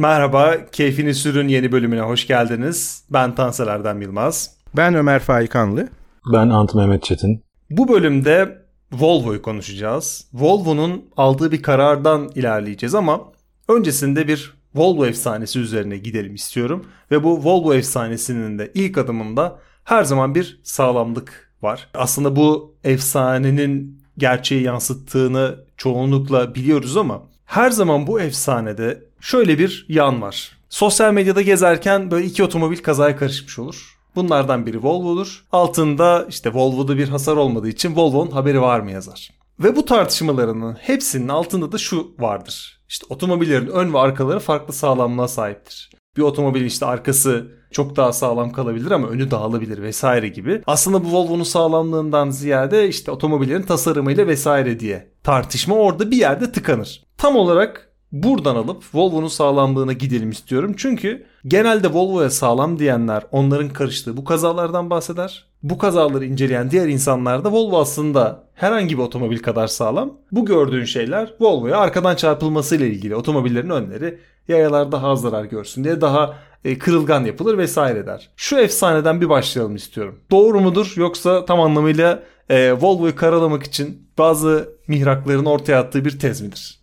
Merhaba, Keyfini Sürün yeni bölümüne hoş geldiniz. Ben Tansel Erdem Yılmaz. Ben Ömer Faikanlı. Ben Ant Mehmet Çetin. Bu bölümde Volvo'yu konuşacağız. Volvo'nun aldığı bir karardan ilerleyeceğiz ama öncesinde bir Volvo efsanesi üzerine gidelim istiyorum. Ve bu Volvo efsanesinin de ilk adımında her zaman bir sağlamlık var. Aslında bu efsanenin gerçeği yansıttığını çoğunlukla biliyoruz ama her zaman bu efsanede şöyle bir yan var. Sosyal medyada gezerken böyle iki otomobil kazaya karışmış olur. Bunlardan biri Volvo'dur. Altında işte Volvo'da bir hasar olmadığı için Volvo'nun haberi var mı yazar. Ve bu tartışmalarının hepsinin altında da şu vardır. İşte otomobillerin ön ve arkaları farklı sağlamlığa sahiptir. Bir otomobilin işte arkası çok daha sağlam kalabilir ama önü dağılabilir vesaire gibi. Aslında bu Volvo'nun sağlamlığından ziyade işte otomobillerin tasarımıyla vesaire diye tartışma orada bir yerde tıkanır. Tam olarak buradan alıp Volvo'nun sağlamlığına gidelim istiyorum. Çünkü genelde Volvo'ya sağlam diyenler onların karıştığı bu kazalardan bahseder. Bu kazaları inceleyen diğer insanlar da Volvo aslında herhangi bir otomobil kadar sağlam. Bu gördüğün şeyler Volvo'ya arkadan çarpılmasıyla ilgili. Otomobillerin önleri yayalar daha az zarar görsün diye daha kırılgan yapılır vesaire der. Şu efsaneden bir başlayalım istiyorum. Doğru mudur yoksa tam anlamıyla Volvo'yu karalamak için bazı mihrakların ortaya attığı bir tez midir?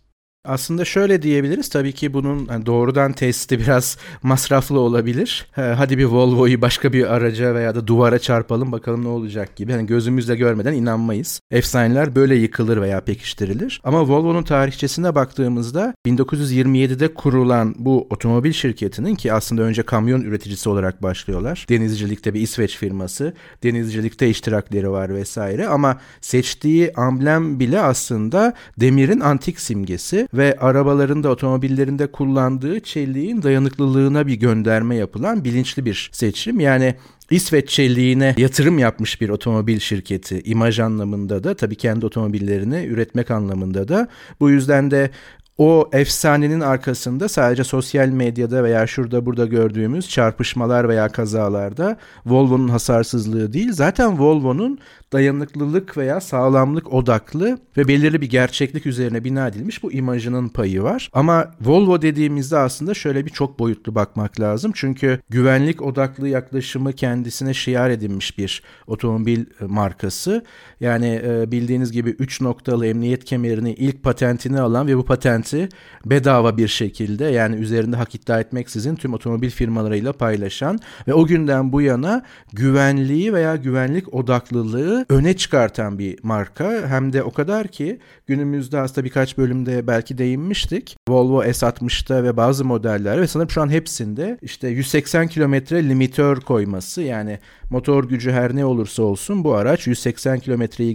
Aslında şöyle diyebiliriz, tabii ki bunun doğrudan testi biraz masraflı olabilir. Hadi bir Volvo'yu başka bir araca veya da duvara çarpalım bakalım ne olacak gibi. Yani gözümüzle görmeden inanmayız. Efsaneler böyle yıkılır veya pekiştirilir. Ama Volvo'nun tarihçesine baktığımızda 1927'de kurulan bu otomobil şirketinin, ki aslında önce kamyon üreticisi olarak başlıyorlar. Denizcilikte bir İsveç firması, denizcilikte iştirakleri var vesaire ama seçtiği amblem bile aslında demirin antik simgesi ve arabalarında, otomobillerinde kullandığı çeliğin dayanıklılığına bir gönderme yapılan bilinçli bir seçim. Yani İsveç çeliğine yatırım yapmış bir otomobil şirketi, imaj anlamında da tabii kendi otomobillerini üretmek anlamında da. Bu yüzden de o efsanenin arkasında sadece sosyal medyada veya şurada burada gördüğümüz çarpışmalar veya kazalarda Volvo'nun hasarsızlığı değil, zaten Volvo'nun dayanıklılık veya sağlamlık odaklı ve belirli bir gerçeklik üzerine bina edilmiş bu imajının payı var. Ama Volvo dediğimizde aslında şöyle bir çok boyutlu bakmak lazım. Çünkü güvenlik odaklı yaklaşımı kendisine şiar edinmiş bir otomobil markası. Yani bildiğiniz gibi 3 noktalı emniyet kemerini ilk patentini alan ve bu patenti bedava bir şekilde, yani üzerinde hak iddia etmeksizin tüm otomobil firmalarıyla paylaşan ve o günden bu yana güvenliği veya güvenlik odaklılığı öne çıkartan bir marka. Hem de o kadar ki günümüzde, aslında birkaç bölümde belki değinmiştik, Volvo S60'ta ve bazı modeller ve sanırım şu an hepsinde işte 180 kilometre limitör koyması, yani motor gücü her ne olursa olsun bu araç 180 kilometreyi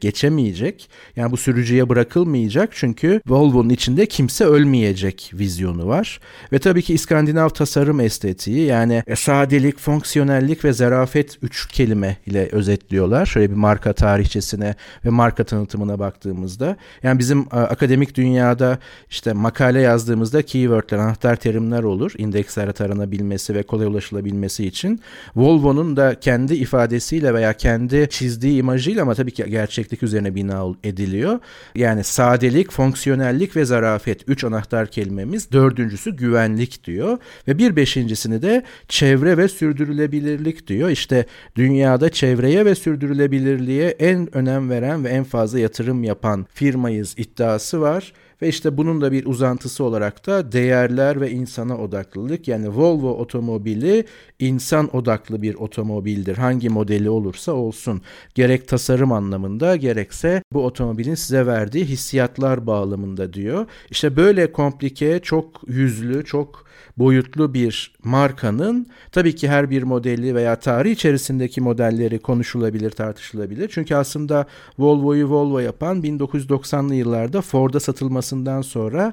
geçemeyecek. Yani bu sürücüye bırakılmayacak çünkü Volvo'nun içinde kimse ölmeyecek vizyonu var. Ve tabii ki İskandinav tasarım estetiği, yani sadelik, fonksiyonellik ve zarafet 3 kelime ile özetliyorlar. Şöyle bir marka tarihçesine ve marka tanıtımına baktığımızda, yani bizim akademik dünyada işte makale yazdığımızda keywordler, anahtar terimler olur. İndekslere taranabilmesi ve kolay ulaşılabilmesi için Volvo'nun da kendi ifadesiyle veya kendi çizdiği imajıyla, ama tabii ki gerçeklik üzerine bina ediliyor. Yani sadelik, fonksiyonellik ve zarafet 3 anahtar kelimemiz, dördüncüsü güvenlik diyor ve bir beşincisini de çevre ve sürdürülebilirlik diyor. İşte dünyada çevreye ve sürdürülebilirliğe en önem veren ve en fazla yatırım yapan firmayız iddiası var. Ve işte bunun da bir uzantısı olarak da değerler ve insana odaklılık. Yani Volvo otomobili insan odaklı bir otomobildir. Hangi modeli olursa olsun. Gerek tasarım anlamında, gerekse bu otomobilin size verdiği hissiyatlar bağlamında diyor. İşte böyle komplike, çok yüzlü, çok boyutlu bir markanın tabii ki her bir modeli veya tarih içerisindeki modelleri konuşulabilir, tartışılabilir. Çünkü aslında Volvo'yu Volvo yapan 1990'lı yıllarda Ford'a satılmasından sonra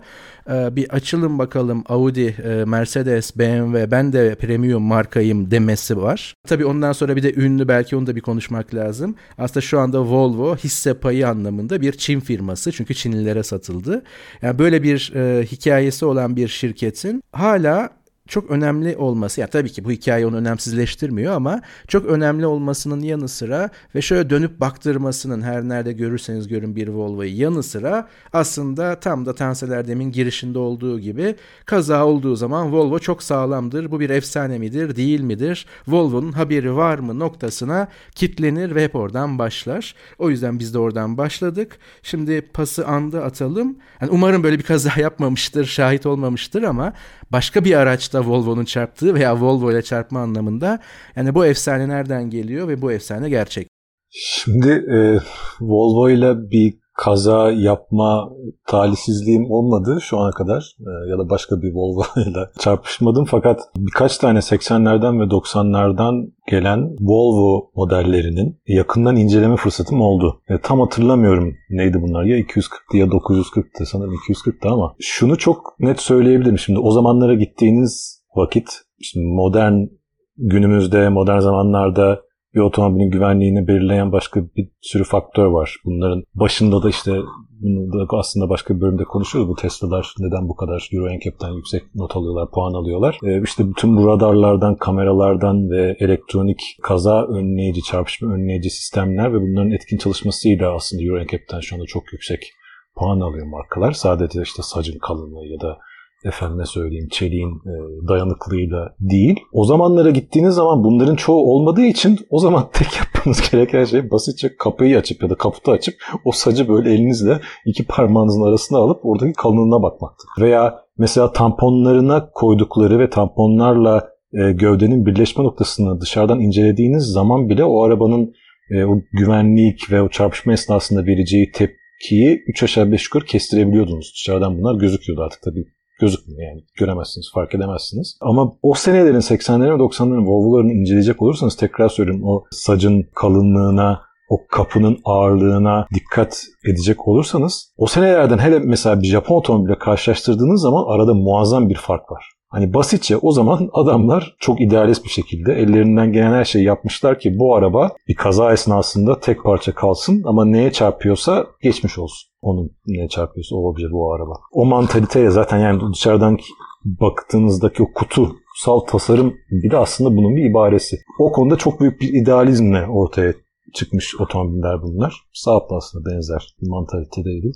bir açılın bakalım Audi, Mercedes, BMW, ben de premium markayım demesi var. Tabii ondan sonra bir de ünlü, belki onu da bir konuşmak lazım. Aslında şu anda Volvo hisse payı anlamında bir Çin firması, çünkü Çinlilere satıldı. Yani böyle bir hikayesi olan bir şirketin hala çok önemli olması, ya tabii ki bu hikaye onu önemsizleştirmiyor ama çok önemli olmasının yanı sıra ve şöyle dönüp baktırmasının, her nerede görürseniz görün bir Volvo'yu, yanı sıra aslında tam da Tanseler Dem'in girişinde olduğu gibi kaza olduğu zaman Volvo çok sağlamdır, bu bir efsane midir değil midir, Volvo'nun haberi var mı noktasına kitlenir ve hep oradan başlar. O yüzden biz de oradan başladık. Şimdi pası anda atalım. Yani umarım böyle bir kaza yapmamıştır, şahit olmamıştır ama başka bir araçta Volvo'nun çarptığı veya Volvo ile çarpma anlamında, yani bu efsane nereden geliyor ve bu efsane gerçek? Şimdi Volvo ile bir kaza yapma talihsizliğim olmadı şu ana kadar, ya da başka bir Volvo ile çarpışmadım, fakat birkaç tane 80'lerden ve 90'lardan gelen Volvo modellerinin yakından inceleme fırsatım oldu. Tam hatırlamıyorum neydi bunlar, ya 240'tı ya 940'tı, sanırım 240'tı ama şunu çok net söyleyebilirim. Şimdi o zamanlara gittiğiniz vakit, şimdi modern günümüzde, modern zamanlarda bir otomobilin güvenliğini belirleyen başka bir sürü faktör var. Bunların başında da işte, bunu da aslında başka bir bölümde konuşuyoruz. Bu Tesla'lar neden bu kadar Euro NCAP'ten yüksek not alıyorlar, puan alıyorlar? İşte bütün bu radarlardan, kameralardan ve elektronik kaza önleyici, çarpışma önleyici sistemler ve bunların etkin çalışmasıyla aslında Euro NCAP'ten şu anda çok yüksek puan alıyor markalar. Sadece işte sacın kalınlığı ya da efendime söyleyeyim çeliğin dayanıklılığıyla değil. O zamanlara gittiğiniz zaman bunların çoğu olmadığı için o zaman tek yapmanız gereken şey basitçe kapıyı açıp ya da kaputu açıp o sacı böyle elinizle iki parmağınızın arasına alıp oradaki kalınlığına bakmaktır. Veya mesela tamponlarına koydukları ve tamponlarla gövdenin birleşme noktasını dışarıdan incelediğiniz zaman bile o arabanın o güvenlik ve o çarpışma esnasında vereceği tepkiyi 3 aşağı 5 yukarı kestirebiliyordunuz. Dışarıdan bunlar gözüküyordu, artık tabii gözükmüyor yani. Göremezsiniz, fark edemezsiniz. Ama o senelerin 80'lerin ve 90'ların Volvo'larını inceleyecek olursanız, tekrar söyleyeyim, o sacın kalınlığına, o kapının ağırlığına dikkat edecek olursanız, o senelerden hele mesela bir Japon otomobille karşılaştırdığınız zaman arada muazzam bir fark var. Hani basitçe o zaman adamlar çok idealist bir şekilde ellerinden gelen her şeyi yapmışlar ki bu araba bir kaza esnasında tek parça kalsın ama neye çarpıyorsa geçmiş olsun. Onun neye çarpıyorsa o obje, bu araba. O mantaliteyle zaten, yani dışarıdan baktığınızdaki o kutusal tasarım bir de aslında bunun bir ibaresi. O konuda çok büyük bir idealizmle ortaya çıkmış otomobiller bunlar. Saab da aslında benzer bir mantalitedeydi.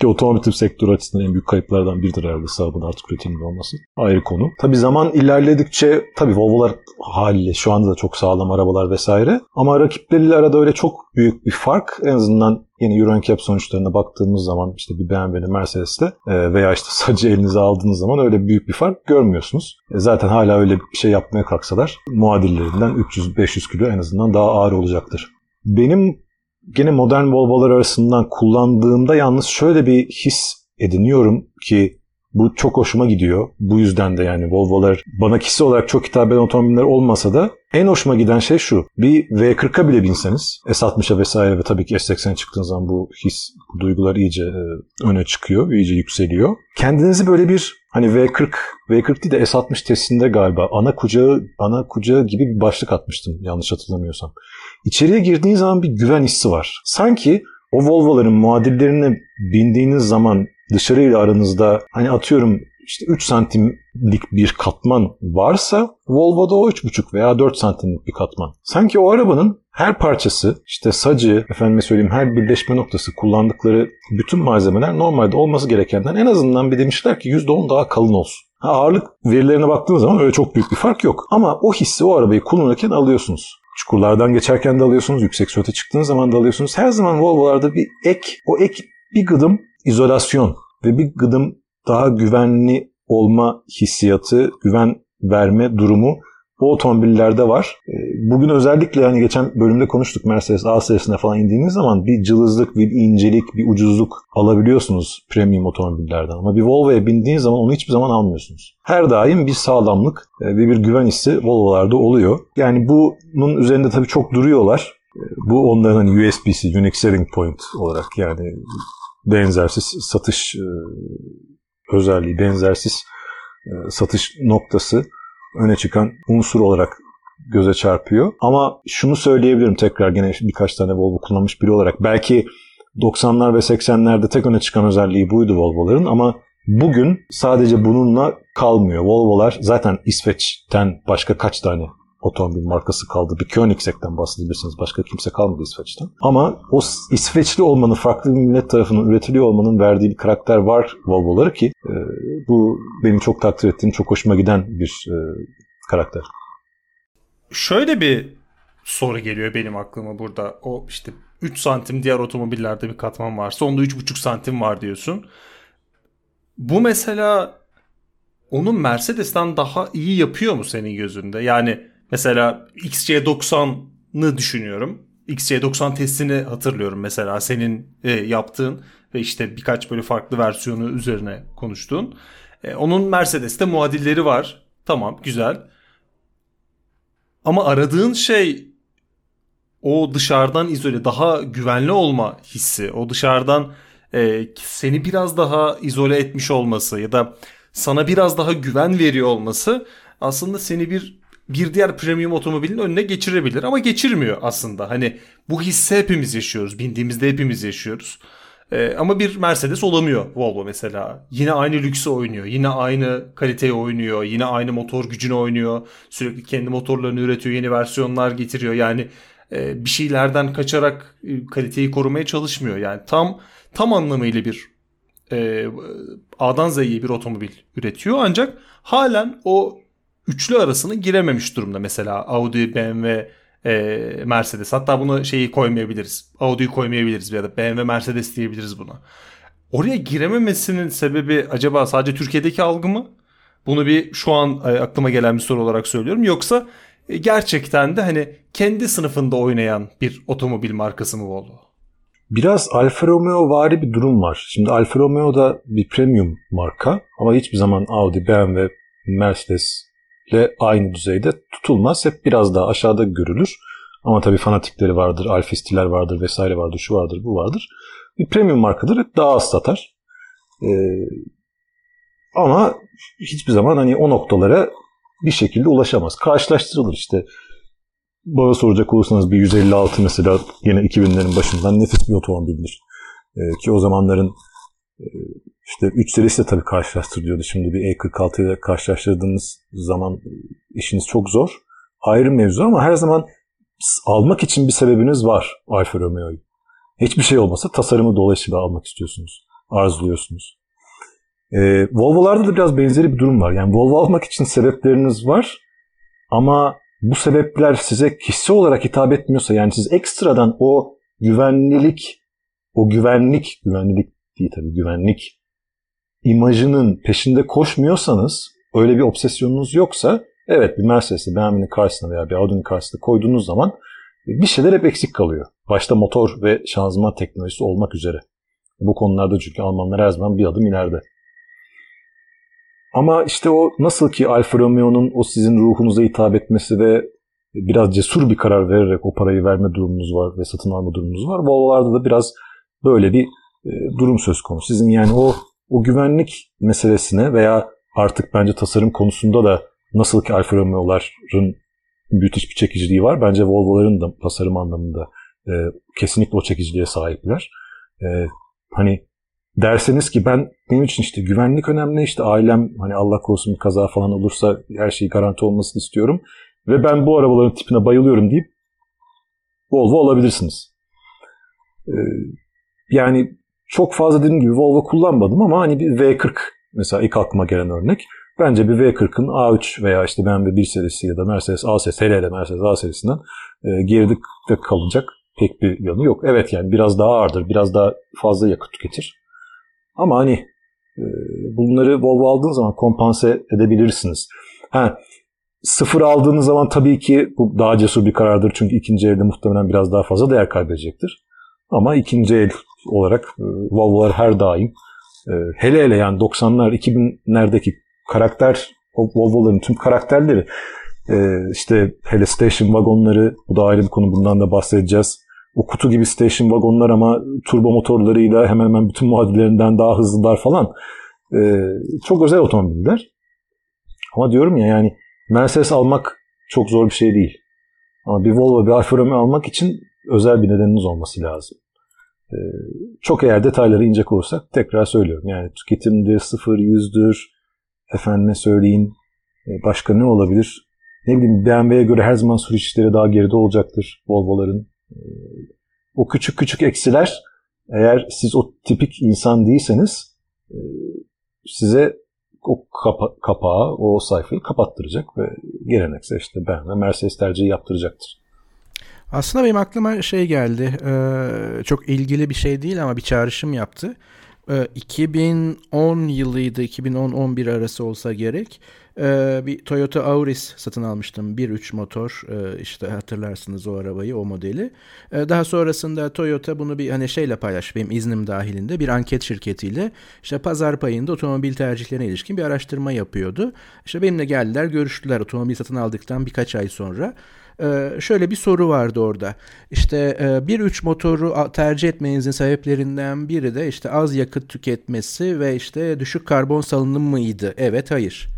Ki otomotiv sektörü açısından en büyük kayıplardan biridir herhalde Saab'ın artık üretimli olması. Ayrı konu. Tabii zaman ilerledikçe, tabii Volvo'lar haliyle şu anda da çok sağlam arabalar vesaire. Ama rakipleriyle arada öyle çok büyük bir fark. En azından yeni Euro NCAP sonuçlarına baktığımız zaman işte bir BMW'de, Mercedes'te veya işte sacı elinize aldığınız zaman öyle büyük bir fark görmüyorsunuz. Zaten hala öyle bir şey yapmaya kalksalar muadillerinden 300-500 kilo en azından daha ağır olacaktır. Benim gene modern Volvo'lar arasından kullandığımda yalnız şöyle bir his ediniyorum ki bu çok hoşuma gidiyor. Bu yüzden de yani Volvo'lar bana kişisel olarak çok hitap eden otomobiller olmasa da en hoşuma giden şey şu. Bir V40'a bile binseniz, S60'a vesaire ve tabii ki S80'e çıktığınız zaman bu his, bu duygular iyice öne çıkıyor, iyice yükseliyor. Kendinizi böyle bir hani V40 değil de S60 testinde galiba ana kucağı gibi bir başlık atmıştım yanlış hatırlamıyorsam. İçeriye girdiğiniz zaman bir güven hissi var. Sanki o Volvo'ların muadillerine bindiğiniz zaman dışarıyla aranızda hani atıyorum işte 3 santimlik bir katman varsa Volvo'da o 3,5 veya 4 santimlik bir katman. Sanki o arabanın her parçası, işte sacı, efendime söyleyeyim her birleşme noktası, kullandıkları bütün malzemeler normalde olması gerekenden en azından bir demişler ki %10 daha kalın olsun. Ağırlık verilerine baktığınız zaman öyle çok büyük bir fark yok. Ama o hissi o arabayı kullanırken alıyorsunuz. Çukurlardan geçerken de alıyorsunuz, yüksek süratle çıktığınız zaman da alıyorsunuz. Her zaman Volvo'larda bir ek, o ek bir gıdım izolasyon ve bir gıdım daha güvenli olma hissiyatı, güven verme durumu bu otomobillerde var. Bugün özellikle hani geçen bölümde konuştuk, Mercedes A serisine falan indiğiniz zaman bir cılızlık, bir incelik, bir ucuzluk alabiliyorsunuz premium otomobillerden. Ama bir Volvo'ya bindiğiniz zaman onu hiçbir zaman almıyorsunuz. Her daim bir sağlamlık ve bir güven hissi Volvo'larda oluyor. Yani bunun üzerinde tabii çok duruyorlar. Bu onların hani USP'si, Unique Selling Point olarak, yani benzersiz satış özelliği, benzersiz satış noktası öne çıkan unsur olarak göze çarpıyor. Ama şunu söyleyebilirim tekrar, gene birkaç tane Volvo kullanmış biri olarak. Belki 90'lar ve 80'lerde tek öne çıkan özelliği buydu Volvo'ların ama Bugün sadece bununla kalmıyor. Volvo'lar zaten İsveç'ten başka kaç tane otomobil markası kaldı. Bir Koenigsegg'den bahsedebilirsiniz. Başka kimse kalmadı İsveç'ten. Ama o İsveçli olmanın, farklı bir millet tarafından üretiliyor olmanın verdiği bir karakter var Volvo'ları ki bu benim çok takdir ettiğim, çok hoşuma giden bir karakter. Şöyle bir soru geliyor benim aklıma burada. O işte 3 santim diğer otomobillerde bir katman varsa onda 3,5 santim var diyorsun. Bu mesela onu Mercedes'ten daha iyi yapıyor mu senin gözünde? Yani mesela XC90'ı düşünüyorum. XC90 testini hatırlıyorum mesela senin yaptığın ve işte birkaç böyle farklı versiyonu üzerine konuştuğun. Onun Mercedes'te muadilleri var. Tamam, güzel. Ama aradığın şey o dışarıdan izole, daha güvenli olma hissi. O dışarıdan seni biraz daha izole etmiş olması ya da sana biraz daha güven veriyor olması aslında seni bir diğer premium otomobilin önüne geçirebilir ama geçirmiyor aslında. Hani bu hisse hepimiz yaşıyoruz. Bindiğimizde hepimiz yaşıyoruz. Ama bir Mercedes olamıyor Volvo mesela. Yine aynı lüksü oynuyor. Yine aynı kaliteyi oynuyor. Yine aynı motor gücünü oynuyor. Sürekli kendi motorlarını üretiyor. Yeni versiyonlar getiriyor. Yani bir şeylerden kaçarak kaliteyi korumaya çalışmıyor. Yani tam anlamıyla bir A'dan Z'ye bir otomobil üretiyor. Ancak halen o üçlü arasına girememiş durumda. Mesela Audi, BMW, Mercedes. Hatta bunu şeyi koymayabiliriz. Audi'yi koymayabiliriz ya da BMW, Mercedes diyebiliriz buna. Oraya girememesinin sebebi acaba sadece Türkiye'deki algı mı? Bunu bir şu an aklıma gelen bir soru olarak söylüyorum. Yoksa gerçekten de hani kendi sınıfında oynayan bir otomobil markası mı Volvo? Biraz Alfa Romeo vari bir durum var. Şimdi Alfa Romeo da bir premium marka ama hiçbir zaman Audi, BMW, Mercedes'le aynı düzeyde tutulmaz. Hep biraz daha aşağıda görülür. Ama tabii fanatikleri vardır, alfistiler vardır vesaire vardır, şu vardır, bu vardır. Bir premium markadır, hep daha az satar. Ama hiçbir zaman hani o noktalara bir şekilde ulaşamaz. Karşılaştırılır işte. Bana soracak olursanız bir 156 mesela yine 2000'lerin başından nefis bir otomobildir. Ki o zamanların işte 3 serisiyle tabii karşılaştırılıyordu. Şimdi bir E46 ile karşılaştırdığınız zaman işiniz çok zor. Ayrı mevzu ama her zaman almak için bir sebebiniz var Alfa Romeo'yu. Hiçbir şey olmasa tasarımı dolayısıyla almak istiyorsunuz, arzuluyorsunuz. Volvo'larda da biraz benzeri bir durum var. Yani Volvo almak için sebepleriniz var ama bu sebepler size kişisel olarak hitap etmiyorsa, yani siz ekstradan o güvenlilik, güvenlik değil tabii, güvenlik imajının peşinde koşmuyorsanız, öyle bir obsesyonunuz yoksa, evet bir Mercedes'i, BMW'nin karşısına veya bir Audi'nin karşısına koyduğunuz zaman bir şeyler hep eksik kalıyor. Başta motor ve şanzıman teknolojisi olmak üzere. Bu konularda çünkü Almanlar her zaman bir adım ileride. Ama işte o nasıl ki Alfa Romeo'nun o sizin ruhunuza hitap etmesi ve biraz cesur bir karar vererek o parayı verme durumunuz var ve satın alma durumunuz var. Volvo'larda da biraz böyle bir durum söz konusu. Sizin yani o güvenlik meselesine veya artık bence tasarım konusunda da nasıl ki Alfa Romeo'ların müthiş bir çekiciliği var. Bence Volvo'ların da tasarım anlamında kesinlikle o çekiciliğe sahipler. Hani derseniz ki benim için işte güvenlik önemli, işte ailem hani Allah korusun bir kaza falan olursa her şey garanti olmasını istiyorum ve ben bu arabaların tipine bayılıyorum deyip Volvo alabilirsiniz. Yani çok fazla dediğim gibi Volvo kullanmadım ama hani bir V40 mesela ilk aklıma gelen örnek. Bence bir V40'ın A3 veya işte BMW 1 serisi ya da Mercedes A serisi, hele de Mercedes A serisinden geride kalınacak pek bir yanı yok. Evet yani biraz daha ağırdır, biraz daha fazla yakıt tüketir. Ama hani bunları Volvo aldığınız zaman kompanse edebilirsiniz. Sıfır aldığınız zaman tabii ki bu daha cesur bir karardır. Çünkü ikinci elde muhtemelen biraz daha fazla değer kaybedecektir. Ama ikinci el olarak Volvo'lar her daim hele yani 90'lar 2000'lerdeki karakter, Volvo'ların tüm karakterleri işte hele station wagonları, bu da ayrı bir konu, bundan da bahsedeceğiz. O kutu gibi station wagonlar ama turbo motorlarıyla hemen hemen bütün muadillerinden daha hızlılar falan. Çok özel otomobiller. Ama diyorum ya yani Mercedes almak çok zor bir şey değil. Ama bir Volvo, bir Alfa Romeo almak için özel bir nedeniniz olması lazım. Çok eğer detaylara inecek olursak tekrar söylüyorum. Yani tüketimdir, 0-100'dür, efendime söyleyeyim başka ne olabilir? Ne bileyim BMW'ye göre her zaman sürüş işleri daha geride olacaktır Volvo'ların. O küçük küçük eksiler eğer siz o tipik insan değilseniz size o kapağı, o sayfayı kapattıracak ve gelenekse işte BMW, Mercedes tercihi yaptıracaktır. Aslında benim aklıma şey geldi, çok ilgili bir şey değil ama bir çağrışım yaptı. 2010 yılıydı, 2010-11 arası olsa gerek. Bir Toyota Auris satın almıştım. 1.3 motor, işte hatırlarsınız o arabayı, o modeli. Daha sonrasında Toyota bunu bir hani şeyle paylaştı, benim iznim dahilinde bir anket şirketiyle işte pazar payında otomobil tercihlerine ilişkin bir araştırma yapıyordu. İşte benimle geldiler, görüştüler otomobil satın aldıktan birkaç ay sonra. Şöyle bir soru vardı orada. İşte 1.3 motoru tercih etmenizin sebeplerinden biri de işte az yakıt tüketmesi ve işte düşük karbon salınımı mıydı? Evet, hayır.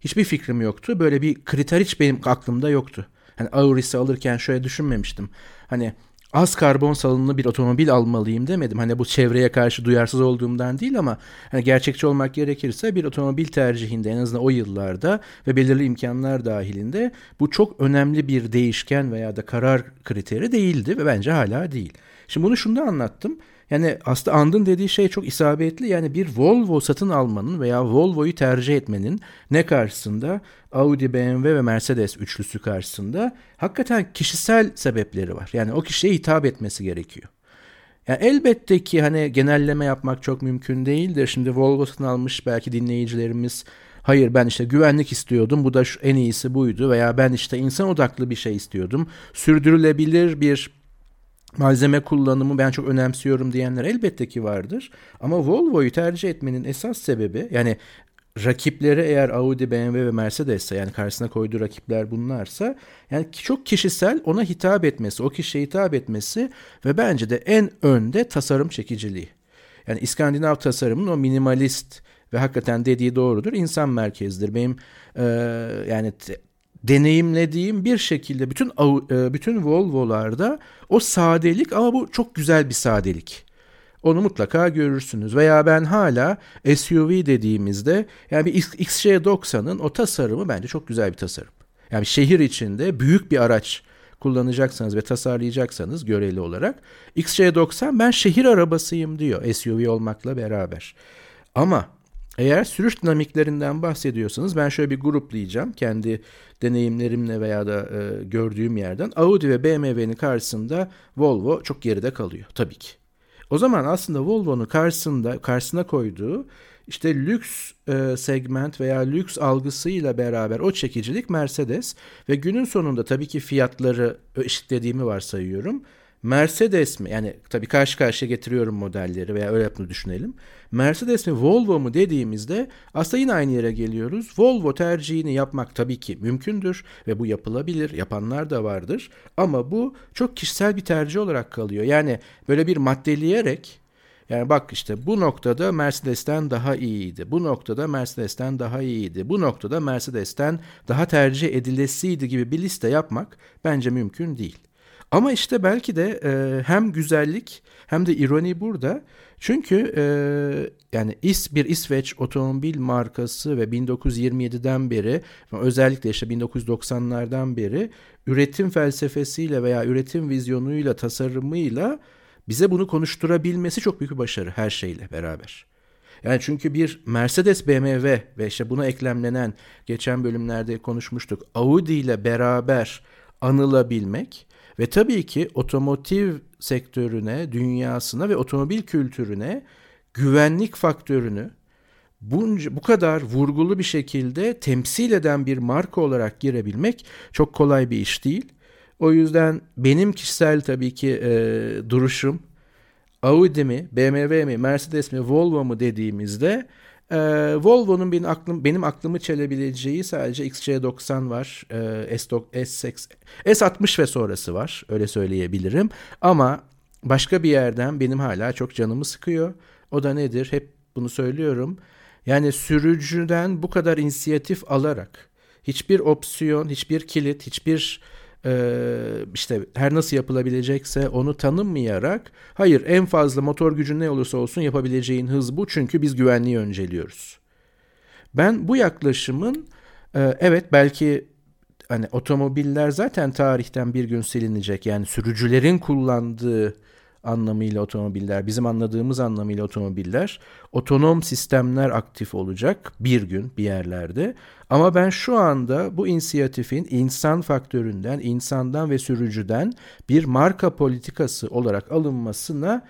Hiçbir fikrim yoktu. Böyle bir kriter hiç benim aklımda yoktu. Hani Auris'i alırken şöyle düşünmemiştim. Hani az karbon salınımlı bir otomobil almalıyım demedim. Hani bu çevreye karşı duyarsız olduğumdan değil ama hani gerçekçi olmak gerekirse bir otomobil tercihinde en azından o yıllarda ve belirli imkanlar dahilinde bu çok önemli bir değişken veya da karar kriteri değildi ve bence hala değil. Şimdi bunu şunda anlattım. Yani aslında Andın dediği şey çok isabetli. Yani bir Volvo satın almanın veya Volvo'yu tercih etmenin ne karşısında? Audi, BMW ve Mercedes üçlüsü karşısında hakikaten kişisel sebepleri var. Yani o kişiye hitap etmesi gerekiyor. Yani elbette ki hani genelleme yapmak çok mümkün değildir. Şimdi Volvo satın almış belki dinleyicilerimiz, hayır ben işte güvenlik istiyordum, bu da en iyisi buydu veya ben işte insan odaklı bir şey istiyordum, sürdürülebilir bir malzeme kullanımı ben çok önemsiyorum diyenler elbette ki vardır. Ama Volvo'yu tercih etmenin esas sebebi, yani rakipleri eğer Audi, BMW ve Mercedes ise, yani karşısına koyduğu rakipler bunlarsa, yani çok kişisel, ona hitap etmesi, o kişiye hitap etmesi ve bence de en önde tasarım çekiciliği. Yani İskandinav tasarımının o minimalist ve hakikaten dediği doğrudur, insan merkezlidir. Benim yani deneyimlediğim bir şekilde bütün Volvo'larda o sadelik, ama bu çok güzel bir sadelik. Onu mutlaka görürsünüz. Veya ben hala SUV dediğimizde yani bir XC90'ın o tasarımı bence çok güzel bir tasarım. Yani şehir içinde büyük bir araç kullanacaksanız ve tasarlayacaksanız göreli olarak XC90 ben şehir arabasıyım diyor SUV olmakla beraber. Ama eğer sürüş dinamiklerinden bahsediyorsanız ben şöyle bir gruplayacağım kendi deneyimlerimle veya da gördüğüm yerden. Audi ve BMW'nin karşısında Volvo çok geride kalıyor tabii ki. O zaman aslında Volvo'nun karşısına koyduğu işte lüks segment veya lüks algısıyla beraber o çekicilik Mercedes ve günün sonunda tabii ki fiyatları eşitlediğimi varsayıyorum. Mercedes mi? Yani tabii karşı karşıya getiriyorum modelleri veya öyle yaptığını düşünelim. Mercedes mi Volvo mu dediğimizde aslında yine aynı yere geliyoruz. Volvo tercihini yapmak tabii ki mümkündür ve bu yapılabilir. Yapanlar da vardır. Ama bu çok kişisel bir tercih olarak kalıyor. Yani böyle bir maddeleyerek, yani bak işte bu noktada Mercedes'ten daha iyiydi. Bu noktada Mercedes'ten daha iyiydi. Bu noktada Mercedes'ten daha tercih edilesiydi gibi bir liste yapmak bence mümkün değil. Ama işte belki de hem güzellik hem de ironi burada. Çünkü yani bir İsveç otomobil markası ve 1927'den beri, özellikle işte 1990'lardan beri üretim felsefesiyle veya üretim vizyonuyla, tasarımıyla bize bunu konuşturabilmesi çok büyük bir başarı her şeyle beraber. Yani çünkü bir Mercedes, BMW ve işte buna eklemlenen, geçen bölümlerde konuşmuştuk, Audi ile beraber anılabilmek ve tabii ki otomotiv sektörüne, dünyasına ve otomobil kültürüne güvenlik faktörünü bu kadar vurgulu bir şekilde temsil eden bir marka olarak girebilmek çok kolay bir iş değil. O yüzden benim kişisel tabii ki duruşum, Audi mi, BMW mi, Mercedes mi, Volvo mu dediğimizde Volvo'nun benim aklımı çelebileceği sadece XC90 var, S60 ve sonrası var, öyle söyleyebilirim. Ama başka bir yerden benim hala çok canımı sıkıyor. O da nedir? Hep bunu söylüyorum. Yani sürücüden bu kadar inisiyatif alarak hiçbir opsiyon, hiçbir kilit, hiçbir işte her nasıl yapılabilecekse onu tanımlayarak hayır en fazla motor gücün ne olursa olsun yapabileceğin hız bu çünkü biz güvenliği önceliyoruz. Ben bu yaklaşımın evet belki hani otomobiller zaten tarihten bir gün silinecek yani sürücülerin kullandığı anlamıyla otomobiller, bizim anladığımız anlamıyla otomobiller, otonom sistemler aktif olacak bir gün bir yerlerde. Ama ben şu anda bu inisiyatifin insan faktöründen, insandan ve sürücüden bir marka politikası olarak alınmasına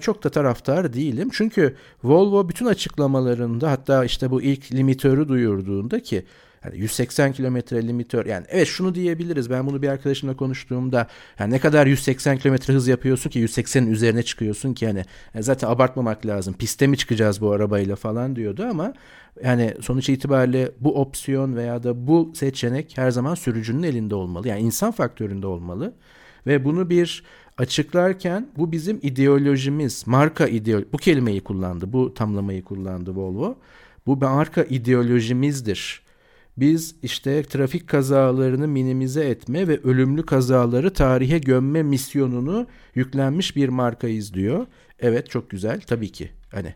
çok da taraftar değilim. Çünkü Volvo bütün açıklamalarında, hatta işte bu ilk limitörü duyurduğunda ki yani 180 kilometre limitör, yani evet şunu diyebiliriz, ben bunu bir arkadaşımla konuştuğumda yani ne kadar 180 kilometre hız yapıyorsun ki 180'in üzerine çıkıyorsun ki hani zaten abartmamak lazım, piste mi çıkacağız bu arabayla falan diyordu ama yani sonuç itibariyle bu opsiyon veya da bu seçenek her zaman sürücünün elinde olmalı, yani insan faktöründe olmalı ve bunu bir açıklarken bu bizim ideolojimiz, marka ideolojisi, bu kelimeyi kullandı, bu tamlamayı kullandı Volvo, bu marka ideolojimizdir. Biz işte trafik kazalarını minimize etme ve ölümlü kazaları tarihe gömme misyonunu yüklenmiş bir markayız diyor. Evet çok güzel tabii ki. Hani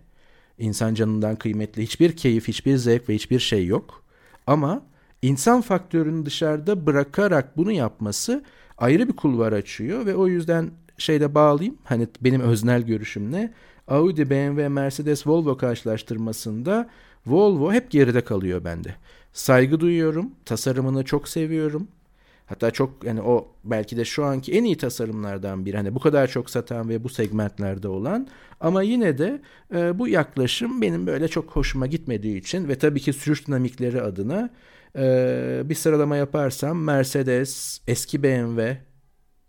insan canından kıymetli hiçbir keyif, hiçbir zevk ve hiçbir şey yok. Ama insan faktörünü dışarıda bırakarak bunu yapması ayrı bir kulvar açıyor ve o yüzden şeyle bağlayayım. Hani benim öznel görüşümle Audi, BMW, Mercedes, Volvo karşılaştırmasında Volvo hep geride kalıyor bende. Saygı duyuyorum. Tasarımını çok seviyorum. Hatta çok yani o belki de şu anki en iyi tasarımlardan biri. Hani bu kadar çok satan ve bu segmentlerde olan. Ama yine de bu yaklaşım benim böyle çok hoşuma gitmediği için ve tabii ki sürüş dinamikleri adına bir sıralama yaparsam Mercedes, eski BMW,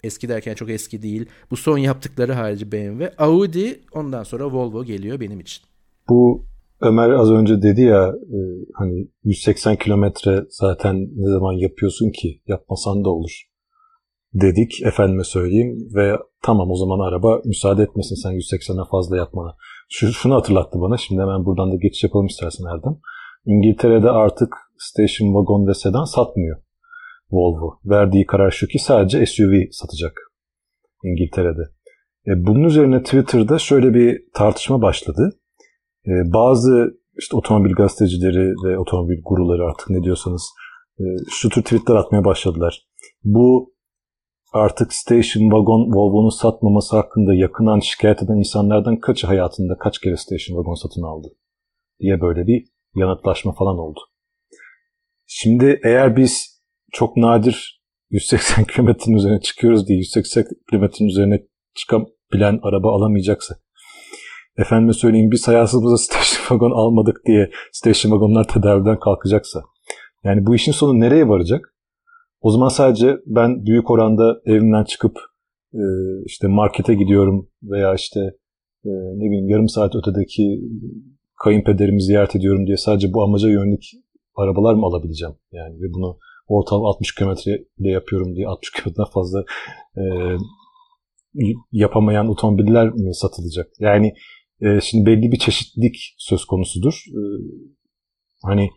eski derken çok eski değil. Bu son yaptıkları harici BMW, Audi, ondan sonra Volvo geliyor benim için. Bu Ömer az önce dedi ya hani 180 kilometre zaten ne zaman yapıyorsun ki, yapmasan da olur dedik efendime söyleyeyim ve tamam o zaman araba müsaade etmesin sen 180'den fazla yapmana. Şunu hatırlattı bana, şimdi hemen buradan da geçiş yapalım istersen Erdem. İngiltere'de artık station wagon ve sedan satmıyor Volvo. Verdiği karar şu ki sadece SUV satacak İngiltere'de. Bunun üzerine Twitter'da şöyle bir tartışma başladı. Bazı işte otomobil gazetecileri ve otomobil guruları artık ne diyorsanız şu tür tweetler atmaya başladılar. Bu artık station wagon Volvo'nun satmaması hakkında yakından şikayet eden insanlardan kaçı hayatında kaç kere station wagon satın aldı diye böyle bir yanıtlaşma falan oldu. Şimdi eğer biz çok nadir 180 kilometrenin üzerine çıkıyoruz diye 180 kilometrenin üzerine çıkabilen araba alamayacaksak, efendime söyleyeyim biz hayatımızda station wagon almadık diye station wagonlar tedaviden kalkacaksa, yani bu işin sonu nereye varacak? O zaman sadece ben büyük oranda evimden çıkıp işte markete gidiyorum veya işte ne bileyim yarım saat ötedeki kayınpederimi ziyaret ediyorum diye sadece bu amaca yönelik arabalar mı alabileceğim? Yani ve bunu ortalama 60 kilometreyle yapıyorum diye 60 kilometreden fazla yapamayan otomobiller mi satılacak? Yani şimdi belli bir çeşitlilik söz konusudur. Hani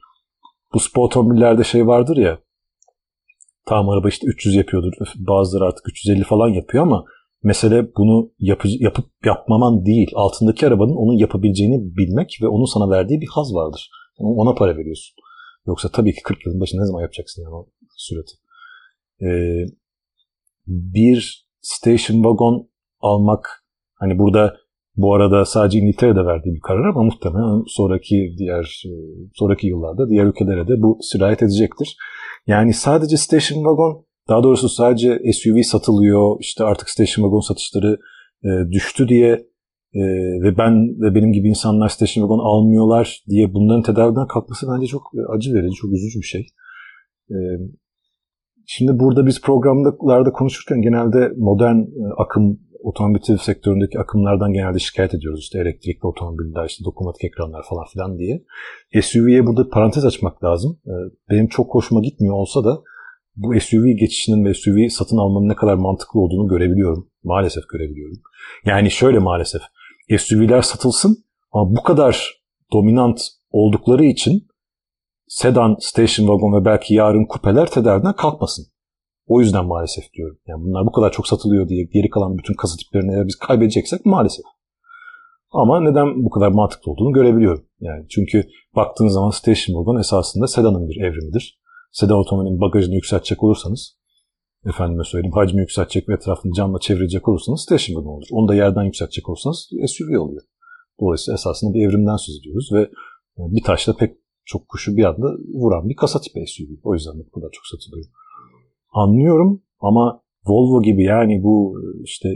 bu spor otomobillerde şey vardır ya, tamam araba işte 300 yapıyordur. Bazıları artık 350 falan yapıyor ama mesele bunu yapıp yapmaman değil. Altındaki arabanın onun yapabileceğini bilmek ve onun sana verdiği bir haz vardır. Yani ona para veriyorsun. Yoksa tabii ki 40 yılın başında ne zaman yapacaksın yani o sürati? Bir station wagon almak, hani burada bu arada sadece İngiltere'de verdiği bir karar ama muhtemelen sonraki yıllarda diğer ülkelere de bu sirayet edecektir. Yani sadece station wagon, daha doğrusu sadece SUV satılıyor, işte artık station wagon satışları düştü diye ve ben ve benim gibi insanlar station wagon almıyorlar diye bunların tedaviden kalkması bence çok acı verici, çok üzücü bir şey. Şimdi burada biz programlarda konuşurken genelde modern akım, otomotiv sektöründeki akımlardan genelde şikayet ediyoruz. İşte elektrikli otomobiller, işte dokunmatik ekranlar falan filan diye. SUV'ye burada parantez açmak lazım. Benim çok hoşuma gitmiyor olsa da bu SUV geçişinin ve SUV satın almanın ne kadar mantıklı olduğunu görebiliyorum. Maalesef görebiliyorum. Yani şöyle maalesef. SUV'ler satılsın ama bu kadar dominant oldukları için sedan, station wagon ve belki yarın kupeler tedariden kalkmasın. O yüzden maalesef diyorum. Yani bunlar bu kadar çok satılıyor diye geri kalan bütün kasa tiplerini eğer biz kaybedeceksek maalesef. Ama neden bu kadar mantıklı olduğunu görebiliyorum. Yani çünkü baktığınız zaman station wagon esasında sedanın bir evrimidir. Sedan otomobilinin bagajını yükseltecek olursanız, efendime söyleyeyim, hacmi yükseltecek ve etrafını camla çevirecek olursanız station wagon olur. Onu da yerden yükseltecek olursanız SUV oluyor. Dolayısıyla esasında bir evrimden söz ediyoruz ve bir taşla pek çok kuşu bir anda vuran bir kasa tipi SUV. O yüzden de bu kadar çok satılıyor. Anlıyorum ama Volvo gibi, yani bu işte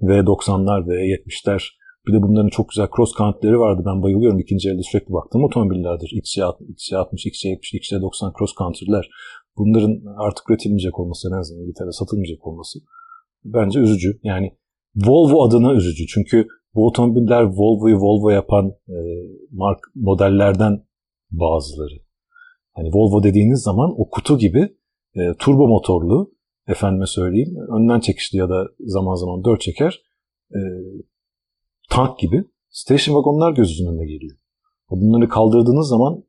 V90'lar, V70'ler, bir de bunların çok güzel cross country'leri vardı. Ben bayılıyorum. İkinci elde sürekli baktığım otomobillerdir. XC60, XC70, XC90 cross country'ler. Bunların artık üretilmeyecek olması, en azından İngiltere'de satılmayacak olması bence üzücü. Yani Volvo adına üzücü. Çünkü bu otomobiller Volvo'yu Volvo yapan modellerden bazıları. Hani Volvo dediğiniz zaman o kutu gibi turbo motorlu, efendime söyleyeyim, önden çekişli ya da zaman zaman dört çeker tank gibi station wagonlar gözünün önüne geliyor. Bunları kaldırdığınız zaman,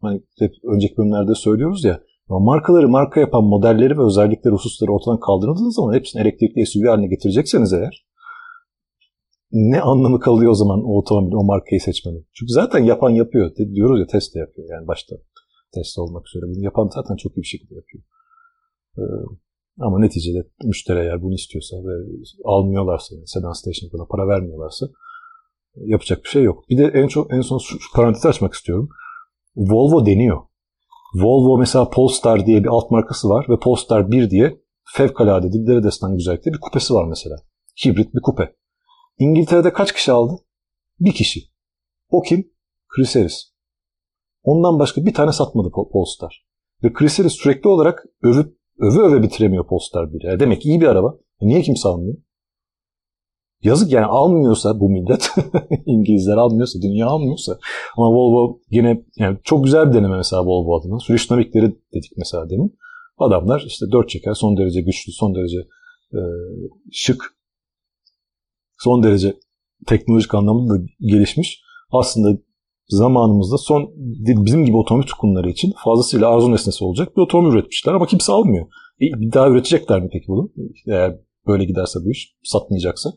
hani hep önceki bölümlerde söylüyoruz ya, markaları marka yapan modelleri ve özellikleri, hususları ortadan kaldırdığınız zaman hepsini elektrikli SUV haline getirecekseniz eğer, ne anlamı kalıyor o zaman o otomobil, o markayı seçmenin? Çünkü zaten yapan yapıyor. Diyoruz ya, Tesla yapıyor. Yani başta Tesla olmak üzere. Bunu yapan zaten çok iyi bir şekilde yapıyor. Ama neticede müşteri eğer bunu istiyorsa ve almıyorlarsa, yani sedan station'a kadar para vermiyorlarsa yapacak bir şey yok. Bir de en son şu parantezi açmak istiyorum. Volvo deniyor. Volvo mesela Polestar diye bir alt markası var ve Polestar 1 diye fevkalade dillere destan güzellikte bir kupesi var mesela. Hibrit bir kupe. İngiltere'de kaç kişi aldı? Bir kişi. O kim? Chris Harris. Ondan başka bir tane satmadı Polestar. Ve Chris Harris sürekli olarak öve öve bitiremiyor Polestar 1'i. Yani demek iyi bir araba. Niye kimse almıyor? Yazık yani, almıyorsa bu millet, İngilizler almıyorsa, dünya almıyorsa. Ama Volvo yine, yani çok güzel bir deneme mesela Volvo adına. Sürüş dinamikleri dedik mesela demin. Adamlar işte dört çeker, son derece güçlü, son derece şık, son derece teknolojik anlamda da gelişmiş. Aslında zamanımızda son, bizim gibi otomobil tutkunları için fazlasıyla arzu nesnesi olacak bir otomobil üretmişler ama kimse almıyor. Bir daha üretecekler mi peki bunu? Eğer böyle giderse bu iş, satmayacaksa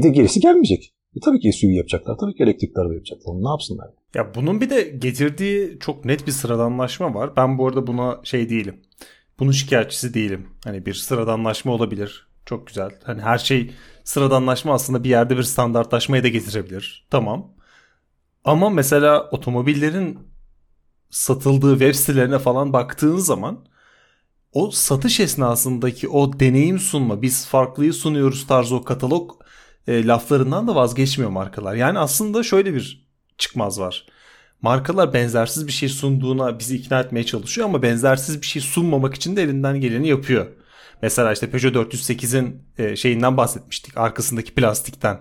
gerisi gelmeyecek. Tabii ki SUV yapacaklar, tabii ki elektrikli araba yapacaklar. Onu ne yapsınlar? Ya bunun bir de getirdiği çok net bir sıradanlaşma var. Ben bu arada buna şey değilim. Bunun şikayetçisi değilim. Hani bir sıradanlaşma olabilir. Çok güzel. Hani her şey sıradanlaşma aslında bir yerde bir standartlaşmayı da getirebilir. Tamam. Ama mesela otomobillerin satıldığı web sitelerine falan baktığın zaman o satış esnasındaki o deneyim sunma, biz farklıyı sunuyoruz tarzı o katalog laflarından da vazgeçmiyor markalar. Yani aslında şöyle bir çıkmaz var. Markalar benzersiz bir şey sunduğuna bizi ikna etmeye çalışıyor ama benzersiz bir şey sunmamak için de elinden geleni yapıyor. Mesela işte Peugeot 408'in şeyinden bahsetmiştik. Arkasındaki plastikten.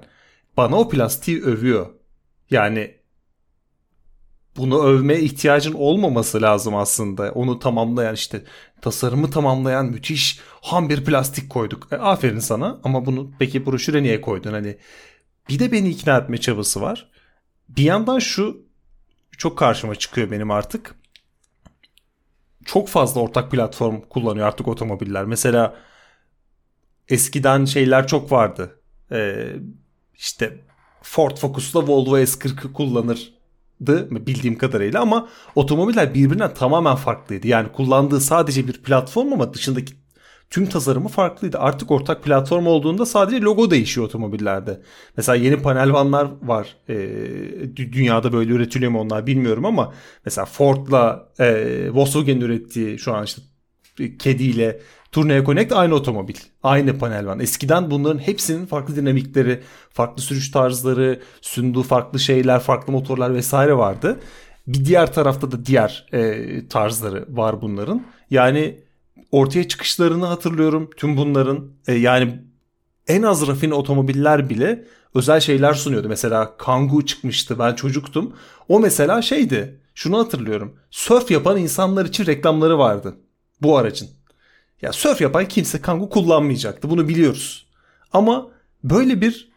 Bana o plastiği övüyor. Yani bunu övmeye ihtiyacın olmaması lazım aslında. Onu tamamlayan, işte tasarımı tamamlayan müthiş ham bir plastik koyduk. Aferin sana ama bunu peki broşüre niye koydun? Hani bir de beni ikna etme çabası var. Bir yandan şu çok karşıma çıkıyor benim artık. Çok fazla ortak platform kullanıyor artık otomobiller. Mesela eskiden şeyler çok vardı. İşte Ford Focus'la Volvo S40'ı kullanırdı bildiğim kadarıyla ama otomobiller birbirinden tamamen farklıydı. Yani kullandığı sadece bir platform ama dışındaki tüm tasarımı farklıydı. Artık ortak platform olduğunda sadece logo değişiyor otomobillerde. Mesela yeni panel vanlar var. Dünyada böyle üretiliyor mu onlar bilmiyorum ama mesela Ford'la Volkswagen'in ürettiği şu an işte Caddy ile Tourneo Connect aynı otomobil. Aynı panel van. Eskiden bunların hepsinin farklı dinamikleri, farklı sürüş tarzları, sunduğu farklı şeyler, farklı motorlar vesaire vardı. Bir diğer tarafta da diğer tarzları var bunların. Yani ortaya çıkışlarını hatırlıyorum tüm bunların. Yani en az rafine otomobiller bile özel şeyler sunuyordu. Mesela Kangoo çıkmıştı, ben çocuktum. O mesela şeydi, şunu hatırlıyorum. Surf yapan insanlar için reklamları vardı bu aracın. Ya surf yapan kimse Kangoo kullanmayacaktı, bunu biliyoruz. Ama böyle bir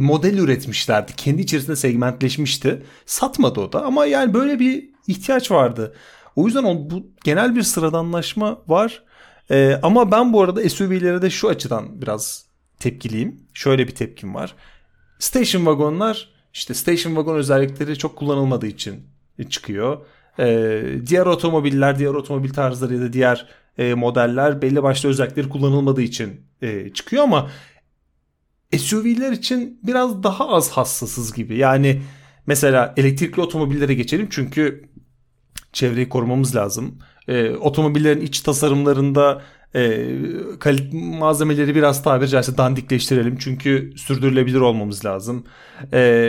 model üretmişlerdi. Kendi içerisinde segmentleşmişti. Satmadı o da ama yani böyle bir ihtiyaç vardı. O yüzden bu genel bir sıradanlaşma var. Ama ben bu arada SUV'lere de şu açıdan biraz tepkiliyim. Şöyle bir tepkim var. Station wagonlar, işte station wagon özellikleri çok kullanılmadığı için çıkıyor. Diğer otomobiller, diğer otomobil tarzları ya da diğer modeller belli başlı özellikleri kullanılmadığı için çıkıyor ama SUV'ler için biraz daha az hassasız gibi. Yani mesela elektrikli otomobillere geçelim çünkü çevreyi korumamız lazım. Otomobillerin iç tasarımlarında malzemeleri biraz tabiri caizse dandikleştirelim çünkü sürdürülebilir olmamız lazım.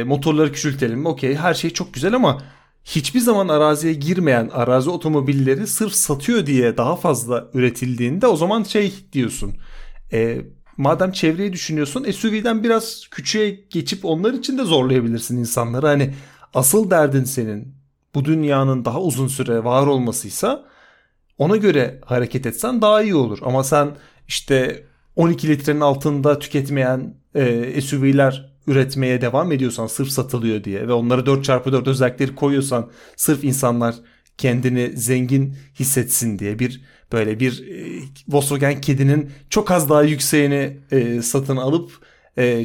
Motorları küçültelim. Okey, her şey çok güzel ama hiçbir zaman araziye girmeyen arazi otomobilleri sırf satıyor diye daha fazla üretildiğinde o zaman şey diyorsun. Madem çevreyi düşünüyorsun, SUV'den biraz küçüğe geçip onlar için de zorlayabilirsin insanları. Hani asıl derdin senin bu dünyanın daha uzun süre var olmasıysa ona göre hareket etsen daha iyi olur. Ama sen işte 12 litrenin altında tüketmeyen SUV'ler üretmeye devam ediyorsan sırf satılıyor diye ve onlara 4x4 özellikleri koyuyorsan sırf insanlar kendini zengin hissetsin diye bir böyle bir Volkswagen kedinin çok az daha yükseğini satın alıp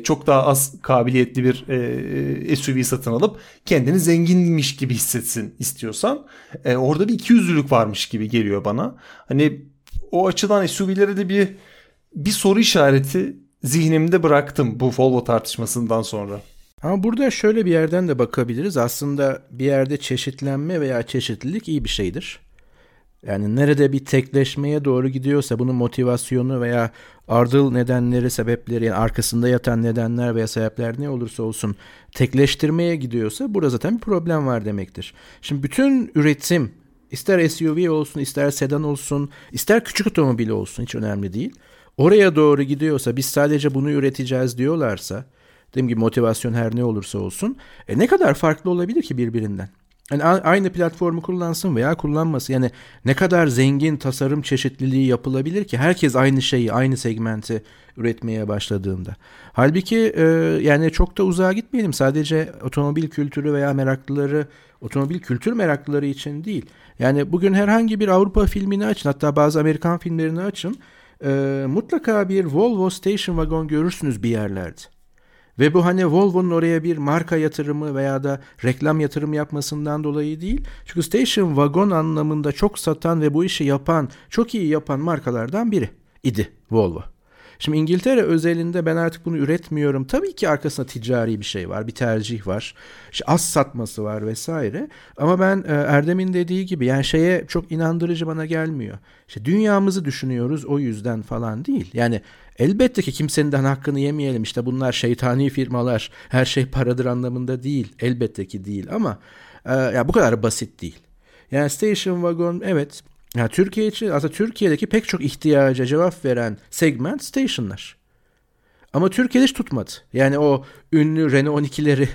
çok daha az kabiliyetli bir SUV satın alıp kendini zenginmiş gibi hissetsin istiyorsan orada bir ikiyüzlülük varmış gibi geliyor bana. Hani o açıdan SUV'lere de bir soru işareti zihnimde bıraktım bu Volvo tartışmasından sonra. Ama burada şöyle bir yerden de bakabiliriz. Aslında bir yerde çeşitlenme veya çeşitlilik iyi bir şeydir. Yani nerede bir tekleşmeye doğru gidiyorsa bunun motivasyonu veya ardıl nedenleri, sebepleri, yani arkasında yatan nedenler veya sebepler ne olursa olsun tekleştirmeye gidiyorsa burada zaten bir problem var demektir. Şimdi bütün üretim, ister SUV olsun, ister sedan olsun, ister küçük otomobil olsun, hiç önemli değil. Oraya doğru gidiyorsa, biz sadece bunu üreteceğiz diyorlarsa, dediğim gibi motivasyon her ne olursa olsun, ne kadar farklı olabilir ki birbirinden? Yani aynı platformu kullansın veya kullanmasın. Yani ne kadar zengin tasarım çeşitliliği yapılabilir ki herkes aynı şeyi, aynı segmenti üretmeye başladığında. Halbuki yani çok da uzağa gitmeyelim. Sadece otomobil kültürü veya meraklıları, otomobil kültür meraklıları için değil. Yani bugün herhangi bir Avrupa filmini açın, hatta bazı Amerikan filmlerini açın. Mutlaka bir Volvo Station Wagon görürsünüz bir yerlerde. Ve bu hani Volvo'nun oraya bir marka yatırımı veya da reklam yatırımı yapmasından dolayı değil. Çünkü Station Wagon anlamında çok satan ve bu işi yapan, çok iyi yapan markalardan biri idi Volvo. Şimdi İngiltere özelinde ben artık bunu üretmiyorum. Tabii ki arkasında ticari bir şey var, bir tercih var. İşte az satması var vesaire. Ama ben Erdem'in dediği gibi yani şeye çok inandırıcı bana gelmiyor. İşte dünyamızı düşünüyoruz o yüzden falan değil. Yani elbette ki kimsenin de hakkını yemeyelim. İşte bunlar şeytani firmalar, her şey paradır anlamında değil. Elbette ki değil ama ya bu kadar basit değil. Yani Station Wagon evet... Ya Türkiye için aslında Türkiye'deki pek çok ihtiyaca cevap veren segment stationlar. Ama Türkiye'de hiç tutmadı. Yani o ünlü Renault 12'leri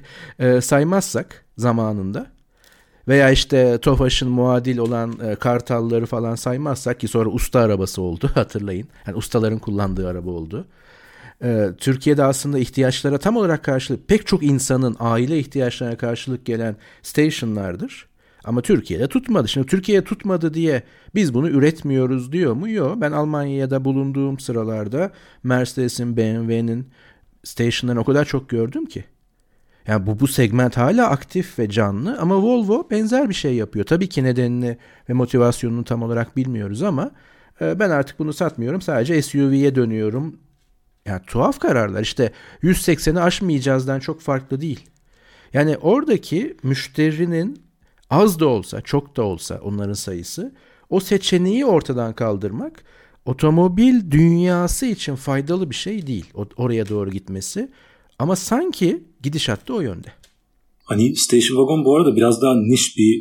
saymazsak zamanında veya işte Tofaş'ın muadil olan Kartal'ları falan saymazsak ki sonra usta arabası oldu hatırlayın. Yani ustaların kullandığı araba oldu. Türkiye'de aslında ihtiyaçlara tam olarak karşılık pek çok insanın aile ihtiyaçlarına karşılık gelen stationlardır. Ama Türkiye'de tutmadı. Şimdi Türkiye'ye tutmadı diye biz bunu üretmiyoruz diyor mu? Yok. Ben Almanya'da bulunduğum sıralarda Mercedes'in, BMW'nin stationlarını o kadar çok gördüm ki. Yani bu segment hala aktif ve canlı ama Volvo benzer bir şey yapıyor. Tabii ki nedenini ve motivasyonunu tam olarak bilmiyoruz ama ben artık bunu satmıyorum. Sadece SUV'ye dönüyorum. Yani tuhaf kararlar. İşte 180'i aşmayacağızdan çok farklı değil. Yani oradaki müşterinin az da olsa, çok da olsa onların sayısı, o seçeneği ortadan kaldırmak otomobil dünyası için faydalı bir şey değil. Oraya doğru gitmesi. Ama sanki gidişat da o yönde. Hani Station Wagon bu arada biraz daha niş bir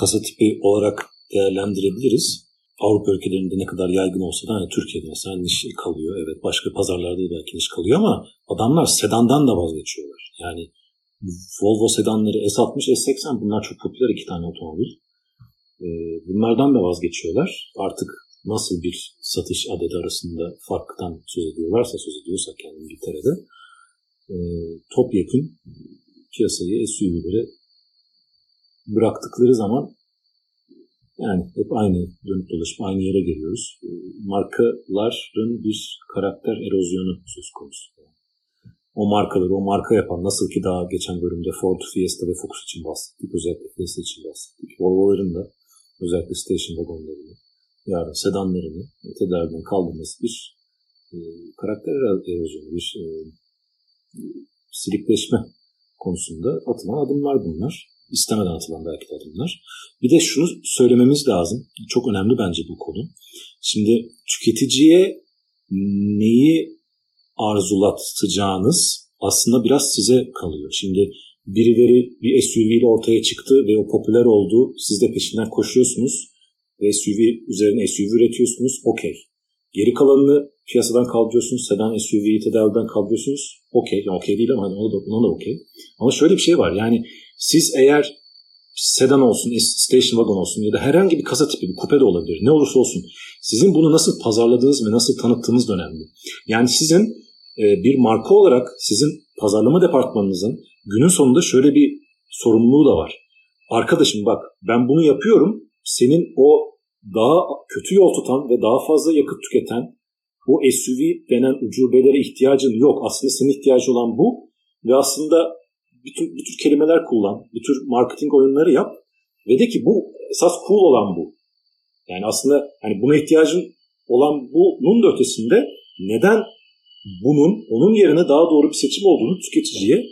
kasa tipi olarak değerlendirebiliriz. Avrupa ülkelerinde ne kadar yaygın olsa da hani Türkiye'de mesela niş kalıyor. Evet, başka pazarlarda da belki niş kalıyor ama adamlar sedandan da vazgeçiyorlar. Yani Volvo sedanları S60, S80 bunlar çok popüler iki tane otomobil. Bunlardan da vazgeçiyorlar. Artık nasıl bir satış adedi arasında farktan söz ediyorsak yani İngiltere'de topyekun piyasayı SUV'lere bıraktıkları zaman Yani hep aynı dönüp dolaşıp aynı yere geliyoruz. Markaların bir karakter erozyonu söz konusu. O markaları, o marka yapan, nasıl ki daha geçen bölümde Ford Fiesta ve Focus için bahsettik, özellikle Fiesta için bahsettik. Volvo'ların da özellikle station wagonlarını, yarın sedanlarını tedariden kaldırması bir karakter erozyonu, bir silikleşme konusunda atılan adımlar bunlar. İstemeden atılan belki de adımlar. Bir de şunu söylememiz lazım. Çok önemli bence bu konu. Şimdi tüketiciye neyi arzulatacağınız aslında biraz size kalıyor. Şimdi birileri bir SUV ile ortaya çıktı ve o popüler oldu. Siz de peşinden koşuyorsunuz ve SUV üzerine SUV üretiyorsunuz. Okey. Geri kalanını piyasadan kaldırıyorsunuz. Sedan SUV'yi tedaviden kaldırıyorsunuz. Okey. Okey değil ama ona da okey. Ama şöyle bir şey var. Yani siz eğer sedan olsun, station wagon olsun ya da herhangi bir kasa tipi, bir kupe de olabilir. Ne olursa olsun. Sizin bunu nasıl pazarladığınız ve nasıl tanıttığınız önemli. Yani sizin bir marka olarak sizin pazarlama departmanınızın günün sonunda şöyle bir sorumluluğu da var. Arkadaşım bak ben bunu yapıyorum. Senin o daha kötü yol tutan ve daha fazla yakıt tüketen o SUV denen ucubelere ihtiyacın yok. Aslında senin ihtiyacı olan bu ve aslında bir tür kelimeler kullan, bir tür marketing oyunları yap ve de ki bu esas cool olan bu. Yani aslında hani buna ihtiyacın olan bunun da ötesinde neden bunun onun yerine daha doğru bir seçim olduğunu tüketiciye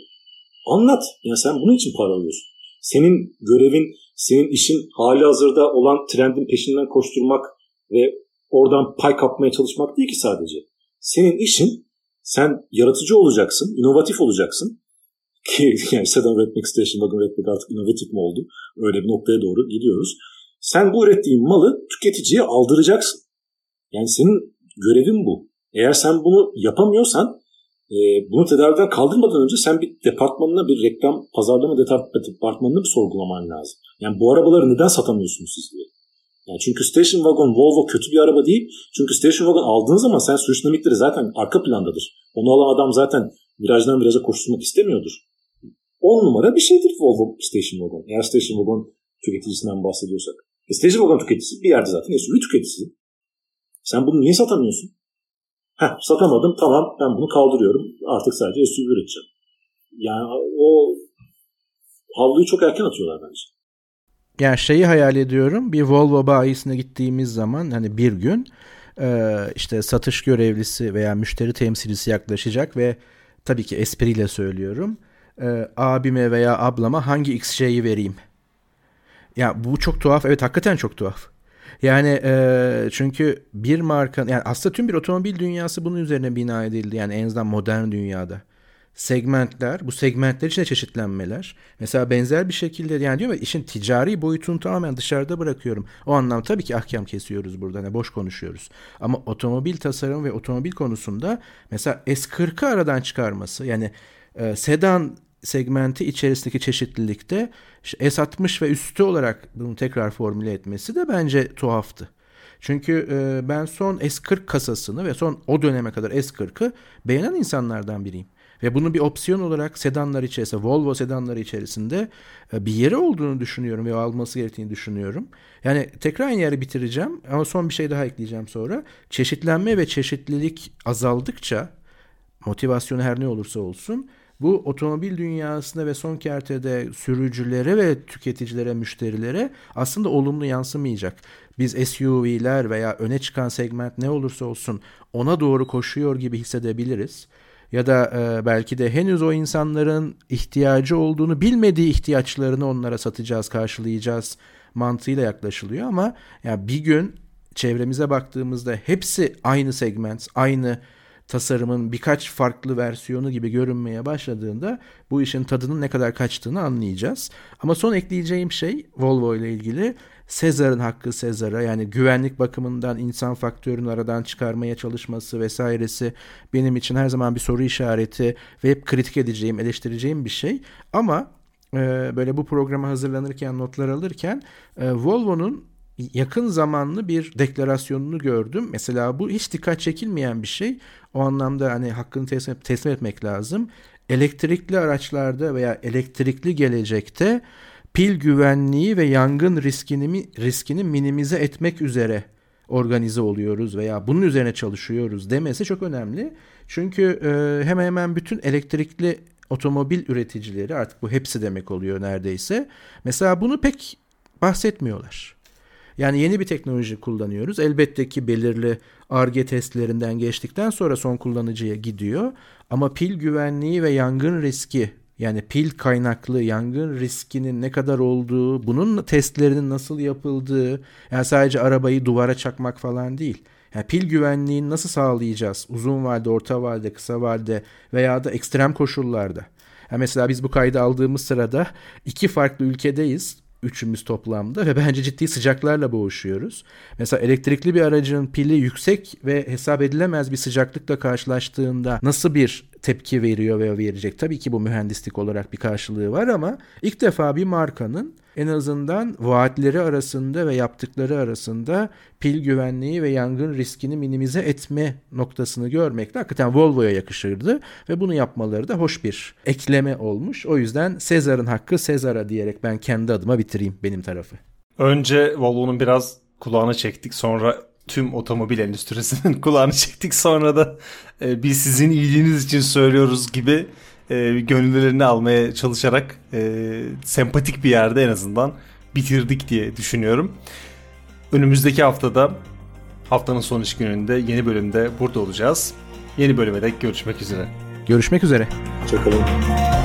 anlat. Yani sen bunun için para alıyorsun. Senin görevin, senin işin hali hazırda olan trendin peşinden koşturmak ve oradan pay kapmaya çalışmak değil ki sadece. Senin işin, sen yaratıcı olacaksın, inovatif olacaksın. Ki yani sedan üretmek, station wagon üretmek artık inovatif mi oldu? Öyle bir noktaya doğru gidiyoruz. Sen bu ürettiğin malı tüketiciye aldıracaksın. Yani senin görevin bu. Eğer sen bunu yapamıyorsan, bunu tedaviden kaldırmadan önce sen bir departmanına, bir reklam pazarlama departmanına bir sorgulaman lazım. Yani bu arabaları neden satamıyorsunuz siz diye. Yani çünkü station wagon, Volvo kötü bir araba değil. Çünkü station wagon aldığın zaman sen sürüş dinamikleri zaten arka plandadır. Onu alan adam zaten virajdan viraja koşturmak istemiyordur. 10 numara bir şeydir Volvo station wagon. Eğer station wagon tüketicisinden bahsediyorsak. Station wagon tüketicisi bir yerde zaten SUV tüketicisi. Sen bunu niye satamıyorsun? Satamadım tamam ben bunu kaldırıyorum. Artık sadece SUV üreteceğim. Yani o havluyu çok erken atıyorlar bence. Yani şeyi hayal ediyorum. Bir Volvo bayisine gittiğimiz zaman hani bir gün işte satış görevlisi veya müşteri temsilcisi yaklaşacak ve tabii ki espriyle söylüyorum. Abime veya ablama hangi X şeyi vereyim? Ya bu çok tuhaf. Evet hakikaten çok tuhaf. Yani çünkü bir marka yani aslında tüm bir otomobil dünyası bunun üzerine bina edildi. Yani en azından modern dünyada. Segmentler, bu segmentler içinde çeşitlenmeler. Mesela benzer bir şekilde yani diyorum ya işin ticari boyutunu tamamen dışarıda bırakıyorum. O anlamda tabii ki ahkam kesiyoruz burada. Yani boş konuşuyoruz. Ama otomobil tasarım ve otomobil konusunda mesela S40'ı aradan çıkarması yani sedan segmenti içerisindeki çeşitlilikte işte S60 ve üstü olarak bunu tekrar formüle etmesi de bence tuhaftı. Çünkü ben son S40 kasasını ve son o döneme kadar S40'ı beğenen insanlardan biriyim. Ve bunu bir opsiyon olarak sedanlar içerisinde, Volvo sedanları içerisinde bir yeri olduğunu düşünüyorum ve alması gerektiğini düşünüyorum. Yani tekrar aynı yeri bitireceğim ama son bir şey daha ekleyeceğim sonra. Çeşitlenme ve çeşitlilik azaldıkça, motivasyonu her ne olursa olsun, bu otomobil dünyasında ve son kertede sürücülere ve tüketicilere, müşterilere aslında olumlu yansımayacak. Biz SUV'ler veya öne çıkan segment ne olursa olsun ona doğru koşuyor gibi hissedebiliriz. Ya da belki de henüz o insanların ihtiyacı olduğunu bilmediği ihtiyaçlarını onlara satacağız, karşılayacağız mantığıyla yaklaşılıyor. Ama yani bir gün çevremize baktığımızda hepsi aynı segment, aynı tasarımın birkaç farklı versiyonu gibi görünmeye başladığında bu işin tadının ne kadar kaçtığını anlayacağız. Ama son ekleyeceğim şey Volvo ile ilgili Sezar'ın hakkı Sezar'a yani güvenlik bakımından insan faktörünü aradan çıkarmaya çalışması vesairesi benim için her zaman bir soru işareti ve hep kritik edeceğim, eleştireceğim bir şey. Ama böyle bu programa hazırlanırken, notlar alırken Volvo'nun yakın zamanlı bir deklarasyonunu gördüm. Mesela bu hiç dikkat çekilmeyen bir şey. O anlamda hani hakkını teslim etmek lazım. Elektrikli araçlarda veya elektrikli gelecekte pil güvenliği ve yangın riskini minimize etmek üzere organize oluyoruz veya bunun üzerine çalışıyoruz demesi çok önemli. Çünkü hemen hemen bütün elektrikli otomobil üreticileri, artık bu hepsi demek oluyor neredeyse, mesela bunu pek bahsetmiyorlar. Yani yeni bir teknoloji kullanıyoruz. Elbette ki belirli Ar-Ge testlerinden geçtikten sonra son kullanıcıya gidiyor. Ama pil güvenliği ve yangın riski, yani pil kaynaklı yangın riskinin ne kadar olduğu, bunun testlerinin nasıl yapıldığı, yani sadece arabayı duvara çakmak falan değil. Yani pil güvenliğini nasıl sağlayacağız? Uzun vadede, orta vadede, kısa vadede veya da ekstrem koşullarda. Yani mesela biz bu kaydı aldığımız sırada iki farklı ülkedeyiz. Üçümüz toplamda ve bence ciddi sıcaklarla boğuşuyoruz. Mesela elektrikli bir aracın pili yüksek ve hesap edilemez bir sıcaklıkla karşılaştığında nasıl bir tepki veriyor veya verecek? Tabii ki bu mühendislik olarak bir karşılığı var ama ilk defa bir markanın en azından vaatleri arasında ve yaptıkları arasında pil güvenliği ve yangın riskini minimize etme noktasını görmek de hakikaten Volvo'ya yakışırdı ve bunu yapmaları da hoş bir ekleme olmuş. O yüzden Sezar'ın hakkı Sezar'a diyerek ben kendi adıma bitireyim benim tarafı. Önce Volvo'nun biraz kulağını çektik, sonra tüm otomobil endüstrisinin kulağını çektik, sonra da biz sizin iyiliğiniz için söylüyoruz gibi gönüllerini almaya çalışarak sempatik bir yerde en azından bitirdik diye düşünüyorum. Önümüzdeki haftada, haftanın son iş gününde yeni bölümde burada olacağız. Yeni bölüme de görüşmek üzere. Görüşmek üzere. Hoşçakalın.